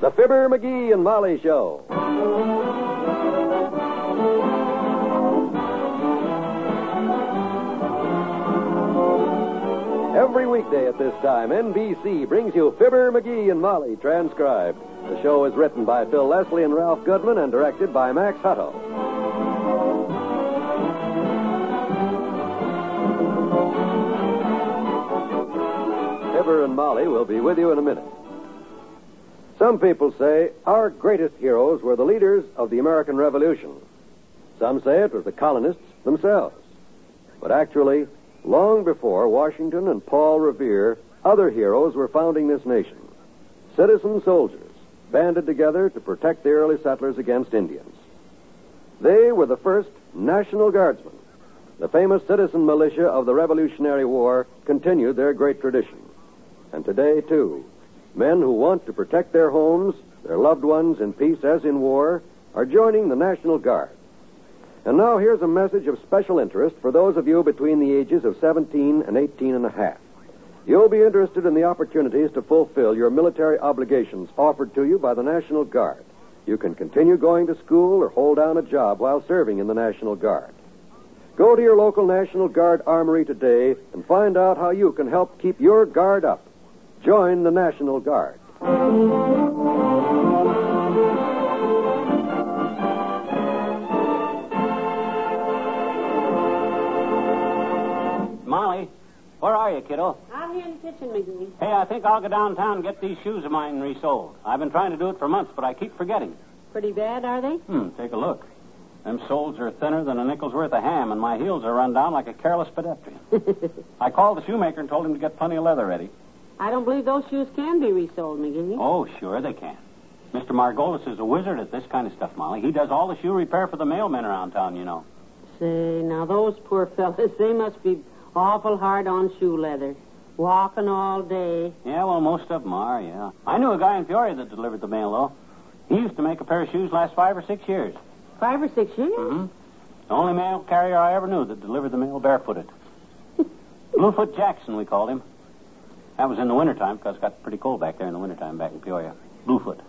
The Fibber McGee and Molly Show. Every weekday at this time, NBC brings you Fibber McGee and Molly transcribed. The show is written by Phil Leslie and Ralph Goodman and directed by Max Hutto. Fibber and Molly will be with you in a minute. Some people say our greatest heroes were the leaders of the American Revolution. Some say it was the colonists themselves. But actually, long before Washington and Paul Revere, other heroes were founding this nation. Citizen soldiers banded together to protect the early settlers against Indians. They were the first National Guardsmen. The famous citizen militia of the Revolutionary War continued their great tradition. And today, too, men who want to protect their homes, their loved ones in peace as in war, are joining the National Guard. And now here's a message of special interest for those of you between the ages of 17 and 18 and a half. You'll be interested in the opportunities to fulfill your military obligations offered to you by the National Guard. You can continue going to school or hold down a job while serving in the National Guard. Go to your local National Guard armory today and find out how you can help keep your guard up. Join the National Guard. Molly, where are you, kiddo? I'm here in the kitchen, McGee. Hey, I think I'll go downtown and get these shoes of mine resoled. I've been trying to do it for months, but I keep forgetting. Pretty bad, are they? Take a look. Them soles are thinner than a nickel's worth of ham, and my heels are run down like a careless pedestrian. I called the shoemaker and told him to get plenty of leather ready. I don't believe those shoes can be resold, McGee. Oh, sure they can. Mr. Margolis is a wizard at this kind of stuff, Molly. He does all the shoe repair for the mailmen around town, you know. Say, now those poor fellas, they must be awful hard on shoe leather. Walking all day. Yeah, well, most of them are, yeah. I knew a guy in Peoria that delivered the mail, though. He used to make a pair of shoes last 5 or 6 years. 5 or 6 years? Mm-hmm. The only mail carrier I ever knew that delivered the mail barefooted. Bluefoot Jackson, we called him. That was in the wintertime, because it got pretty cold back there in the wintertime back in Peoria. Bluefoot.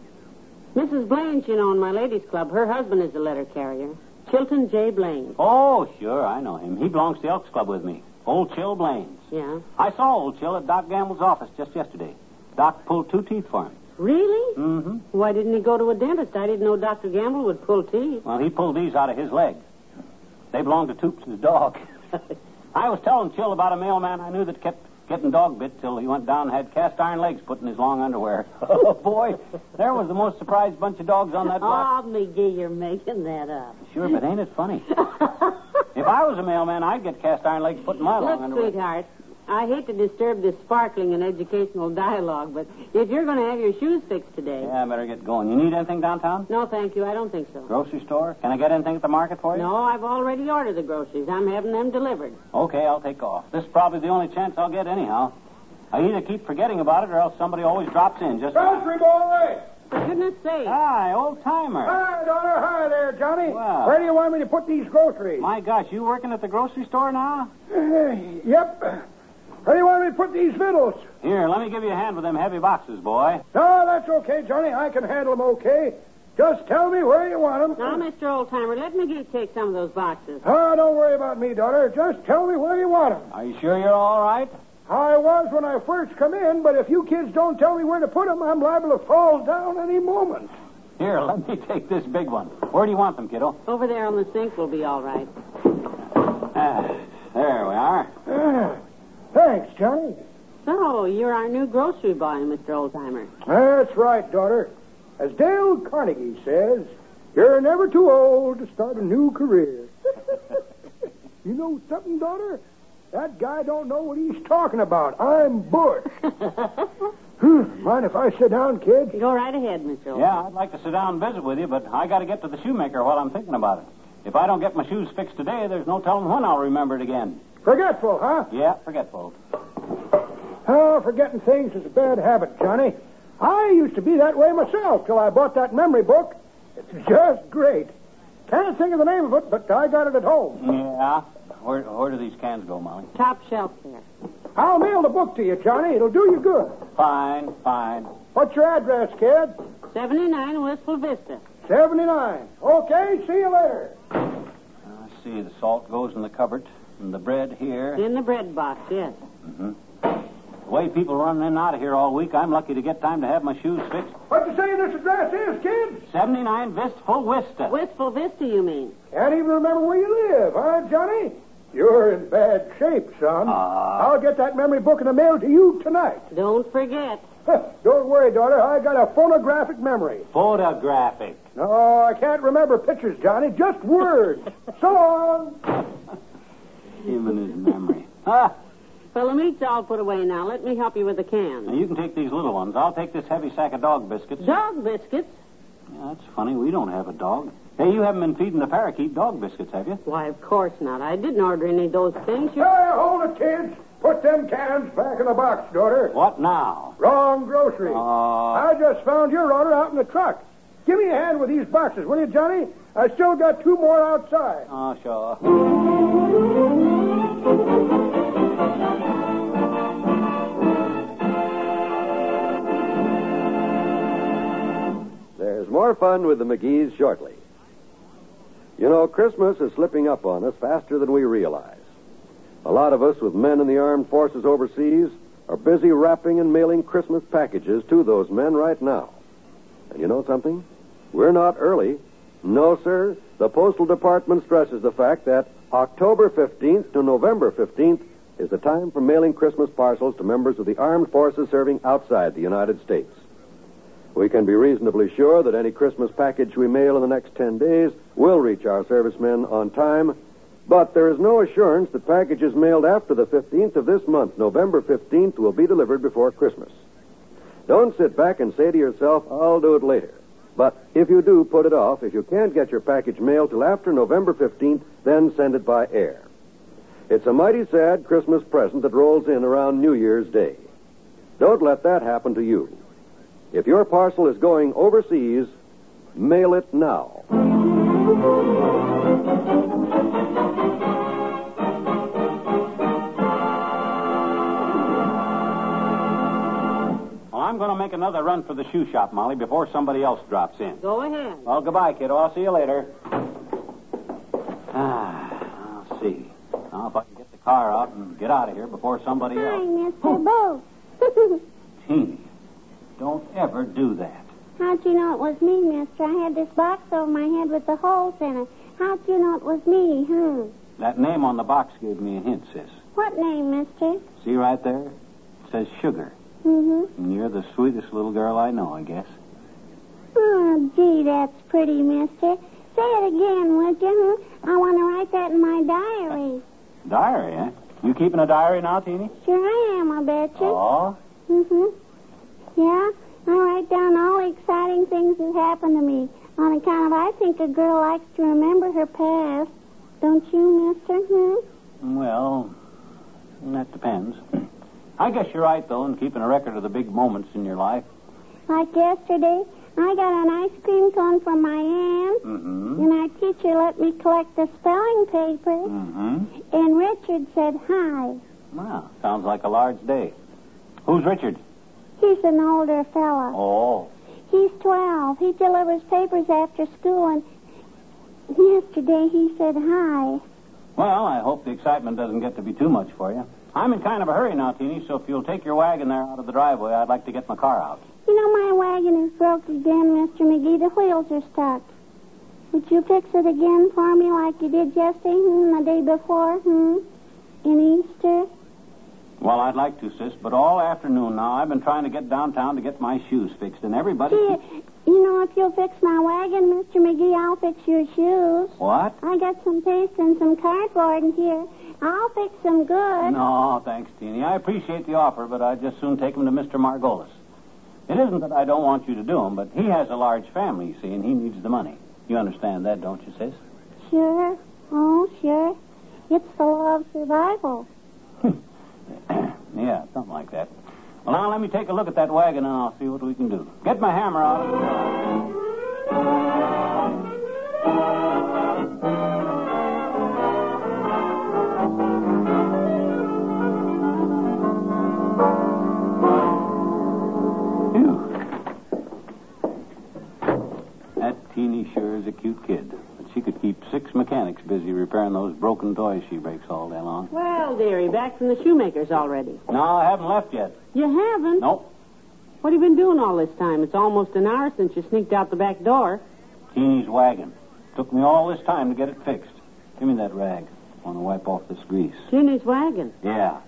Mrs. Blaine, you know, in my ladies' club, her husband is a letter carrier. Chilton J. Blaine. Oh, sure, I know him. He belongs to the Elks Club with me. Old Chill Blaine's. Yeah? I saw old Chill at Doc Gamble's office just yesterday. Doc pulled 2 teeth for him. Really? Mm-hmm. Why didn't he go to a dentist? I didn't know Dr. Gamble would pull teeth. Well, he pulled these out of his leg. They belonged to Toops, his dog. I was telling Chill about a mailman I knew that kept getting dog bit till he went down and had cast iron legs put in his long underwear. Oh, boy, there was the most surprised bunch of dogs on that block. Oh, McGee, you're making that up. Sure, but ain't it funny? If I was a mailman, I'd get cast iron legs put in my long underwear. Look, sweetheart, I hate to disturb this sparkling and educational dialogue, but if you're going to have your shoes fixed today... Yeah, I better get going. You need anything downtown? No, thank you. I don't think so. Grocery store? Can I get anything at the market for you? No, I've already ordered the groceries. I'm having them delivered. Okay, I'll take off. This is probably the only chance I'll get anyhow. I either keep forgetting about it or else somebody always drops in just... Grocery boy! For goodness sake. Hi, old-timer. Hi, daughter. Hi there, Johnny. Well, where do you want me to put these groceries? My gosh, you working at the grocery store now? Yep. Where do you want me to put these vittles? Here, let me give you a hand with them heavy boxes, boy. No, that's okay, Johnny. I can handle them okay. Just tell me where you want them. Now, Mr. Oldtimer, let McGee take some of those boxes. Oh, don't worry about me, daughter. Just tell me where you want them. Are you sure you're all right? I was when I first come in, but if you kids don't tell me where to put them, I'm liable to fall down any moment. Here, let me take this big one. Where do you want them, kiddo? Over there on the sink will be all right. There we are. Thanks, Johnny. So, you're our new grocery boy, Mr. Oldtimer. That's right, daughter. As Dale Carnegie says, you're never too old to start a new career. You know something, daughter? That guy don't know what he's talking about. I'm bored. Mind if I sit down, kid? Go right ahead, Mr. Oldtimer. Yeah, I'd like to sit down and visit with you, but I got to get to the shoemaker while I'm thinking about it. If I don't get my shoes fixed today, there's no telling when I'll remember it again. Forgetful, huh? Yeah, forgetful. Oh, forgetting things is a bad habit, Johnny. I used to be that way myself till I bought that memory book. It's just great. Can't think of the name of it, but I got it at home. Yeah? Where do these cans go, Molly? Top shelf there. I'll mail the book to you, Johnny. It'll do you good. Fine. What's your address, kid? 79 Wistful Vista. 79. Okay, see you later. Let's see. The salt goes in the cupboard. And the bread here. In the bread box, yes. Mm-hmm. The way people run in and out of here all week, I'm lucky to get time to have my shoes fixed. What you say this address is, kid? 79 Wistful Vista. Wistful Vista, you mean? Can't even remember where you live, huh, Johnny? You're in bad shape, son. I'll get that memory book in the mail to you tonight. Don't forget. Don't worry, daughter. I got a photographic memory. Photographic? No, I can't remember pictures, Johnny. Just words. So long. Him and his memory. Well, the meat's all put away now. Let me help you with the cans. Now, you can take these little ones. I'll take this heavy sack of dog biscuits. Dog biscuits? Yeah, that's funny. We don't have a dog. Hey, you haven't been feeding the parakeet dog biscuits, have you? Why, of course not. I didn't order any of those things. Hey, hold it, kids. Put them cans back in the box, daughter. What now? Wrong grocery. I just found your order out in the truck. Give me a hand with these boxes, will you, Johnny? I still got two more outside. Oh, sure. There's more fun with the McGees shortly. You know, Christmas is slipping up on us faster than we realize. A lot of us with men in the armed forces overseas are busy wrapping and mailing Christmas packages to those men right now. And you know something? We're not early. No, sir. The Postal Department stresses the fact that October 15th to November 15th is the time for mailing Christmas parcels to members of the armed forces serving outside the United States. We can be reasonably sure that any Christmas package we mail in the next 10 days will reach our servicemen on time, but there is no assurance that packages mailed after the 15th of this month, November 15th, will be delivered before Christmas. Don't sit back and say to yourself, I'll do it later. But if you do put it off, if you can't get your package mailed till after November 15th, then send it by air. It's a mighty sad Christmas present that rolls in around New Year's Day. Don't let that happen to you. If your parcel is going overseas, mail it now. I'm going to make another run for the shoe shop, Molly, before somebody else drops in. Go ahead. Well, goodbye, kiddo. I'll see you later. I'll see. Now, if I can get the car out and get out of here before somebody else... Hi, Mr. Bo. Teeny, don't ever do that. How'd you know it was me, mister? I had this box over my head with the holes in it. How'd you know it was me, huh? That name on the box gave me a hint, sis. What name, mister? See right there? It says Sugar. Mm-hmm. And you're the sweetest little girl I know, I guess. Oh, gee, that's pretty, mister. Say it again, would you? Huh? I want to write that in my diary. Diary, huh? You keeping a diary now, Teeny? Sure I am, I bet you. Oh? Mm-hmm. Yeah, I write down all the exciting things that happened to me on account of I think a girl likes to remember her past. Don't you, mister? Hmm? Well, that depends. I guess you're right, though, in keeping a record of the big moments in your life. Like yesterday, I got an ice cream cone from my aunt, mm-hmm. and our teacher let me collect the spelling paper, mm-hmm. and Richard said hi. Wow, sounds like a large day. Who's Richard? He's an older fella. Oh. He's 12. He delivers papers after school, and yesterday he said hi. Well, I hope the excitement doesn't get to be too much for you. I'm in kind of a hurry now, Teenie, so if you'll take your wagon there out of the driveway, I'd like to get my car out. You know, my wagon is broke again, Mr. McGee. The wheels are stuck. Would you fix it again for me like you did yesterday, the day before, in Easter? Well, I'd like to, sis, but all afternoon now I've been trying to get downtown to get my shoes fixed, and everybody... Gee, you know, if you'll fix my wagon, Mr. McGee, I'll fix your shoes. What? I got some paste and some cardboard in here. I'll fix them good. No, thanks, Teenie. I appreciate the offer, but I'd just soon take them to Mr. Margolis. It isn't that I don't want you to do them, but he has a large family, you see, and he needs the money. You understand that, don't you, sis? Sure. Oh, sure. It's the law of survival. Yeah, something like that. Well, now, let me take a look at that wagon, and I'll see what we can do. Get my hammer out of the car. That Teenie sure is a cute kid. She could keep 6 mechanics busy repairing those broken toys she breaks all day long. Well, dearie, back from the shoemaker's already. No, I haven't left yet. You haven't? Nope. What have you been doing all this time? It's almost an hour since you sneaked out the back door. Teenie's wagon. Took me all this time to get it fixed. Give me that rag. I want to wipe off this grease. Teenie's wagon? Yeah.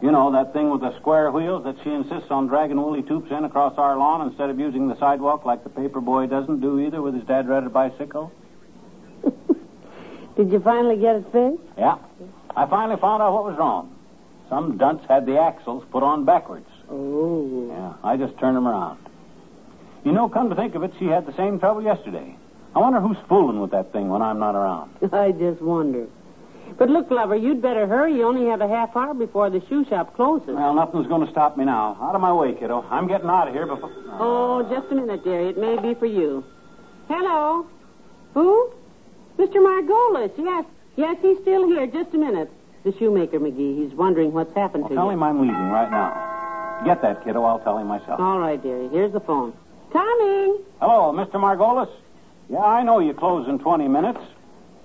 You know, that thing with the square wheels that she insists on dragging woolly Toops in across our lawn instead of using the sidewalk like the paper boy doesn't do either with his dad-ratted bicycle? Did you finally get it fixed? Yeah. I finally found out what was wrong. Some dunce had the axles put on backwards. Oh. Yeah, I just turned them around. You know, come to think of it, she had the same trouble yesterday. I wonder who's fooling with that thing when I'm not around. I just wonder. But look, lover, you'd better hurry. You only have a half hour before the shoe shop closes. Well, nothing's going to stop me now. Out of my way, kiddo. I'm getting out of here before... Oh, just a minute, dearie. It may be for you. Hello. Who? Mr. Margolis, yes. Yes, he's still here. Just a minute. The shoemaker, McGee. He's wondering what's happened to you. Tell him I'm leaving right now. Get that, kiddo. I'll tell him myself. All right, dearie. Here's the phone. Coming. Hello, Mr. Margolis. Yeah, I know you close in 20 minutes.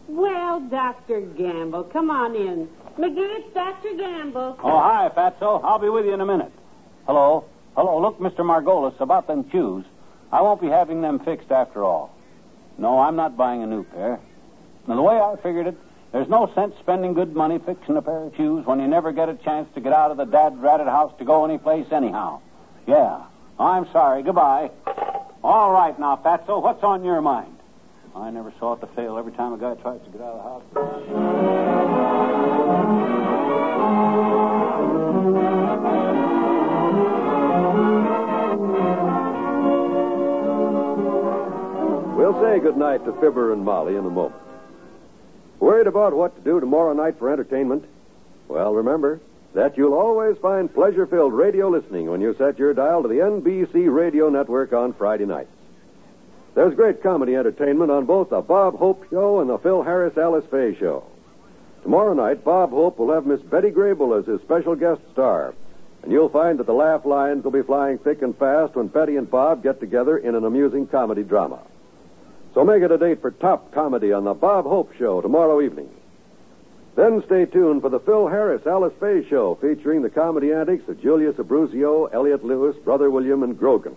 Well, Dr. Gamble, come on in. McGee, it's Dr. Gamble. Oh, hi, Fatso. I'll be with you in a minute. Hello. Hello. Look, Mr. Margolis, about them shoes. I won't be having them fixed after all. No, I'm not buying a new pair. Now, the way I figured it, there's no sense spending good money fixing a pair of shoes when you never get a chance to get out of the dad-ratted house to go anyplace anyhow. Yeah. I'm sorry. Goodbye. All right now, Fatso, what's on your mind? I never saw it to fail every time a guy tries to get out of the house. We'll say goodnight to Fibber and Molly in a moment. Worried about what to do tomorrow night for entertainment? Well, remember that you'll always find pleasure-filled radio listening when you set your dial to the NBC Radio Network on Friday nights. There's great comedy entertainment on both the Bob Hope Show and the Phil Harris Alice Faye Show. Tomorrow night, Bob Hope will have Miss Betty Grable as his special guest star, and you'll find that the laugh lines will be flying thick and fast when Betty and Bob get together in an amusing comedy drama. So make it a date for top comedy on the Bob Hope Show tomorrow evening. Then stay tuned for the Phil Harris Alice Faye Show featuring the comedy antics of Julius Abruzzio, Elliot Lewis, Brother William, and Grogan.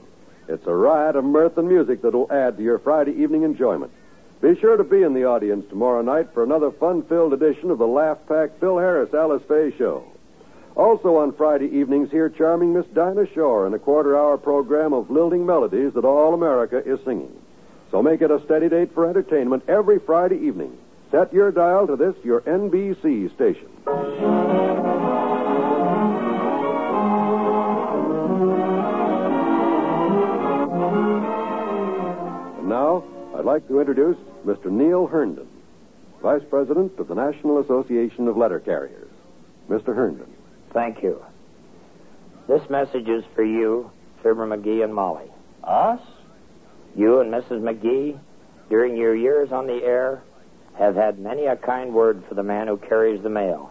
It's a riot of mirth and music that'll add to your Friday evening enjoyment. Be sure to be in the audience tomorrow night for another fun-filled edition of the laugh-packed Phil Harris Alice Faye Show. Also on Friday evenings, hear charming Miss Dinah Shore in a quarter-hour program of lilting melodies that all America is singing. So make it a steady date for entertainment every Friday evening. Set your dial to this, your NBC station. And now, I'd like to introduce Mr. Neil Herndon, Vice President of the National Association of Letter Carriers. Mr. Herndon. Thank you. This message is for you, Fibber McGee and Molly. Us? You and Mrs. McGee, during your years on the air, have had many a kind word for the man who carries the mail.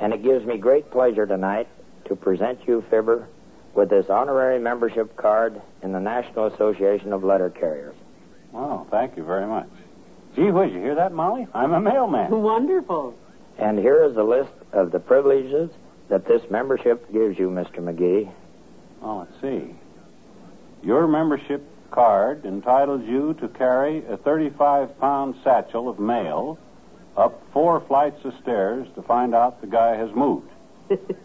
And it gives me great pleasure tonight to present you, Fibber, with this honorary membership card in the National Association of Letter Carriers. Wow, thank you very much. Gee whiz, you hear that, Molly? I'm a mailman. Wonderful. And here is the list of the privileges that this membership gives you, Mr. McGee. Oh, I see. Your membership card entitles you to carry a 35-pound satchel of mail up 4 flights of stairs to find out the guy has moved. It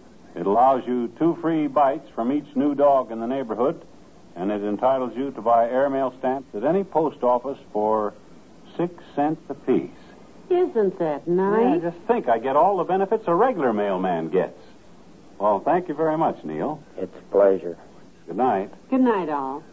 allows you 2 free bites from each new dog in the neighborhood, and it entitles you to buy airmail stamps at any post office for 6 cents apiece. Isn't that nice? Yeah, I just think I get all the benefits a regular mailman gets. Well, thank you very much, Neil. It's a pleasure. Good night. Good night, all.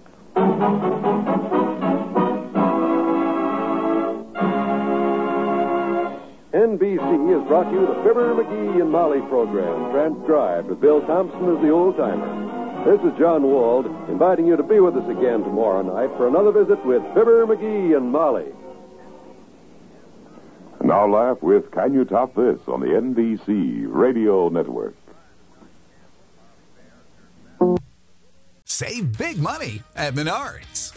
NBC has brought you the Fibber McGee and Molly program, transcribed with Bill Thompson as the old-timer. This is John Wald inviting you to be with us again tomorrow night for another visit with Fibber McGee and Molly. Now laugh with Can You Top This on the NBC Radio Network. Save big money at Menards.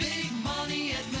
big money at Menards.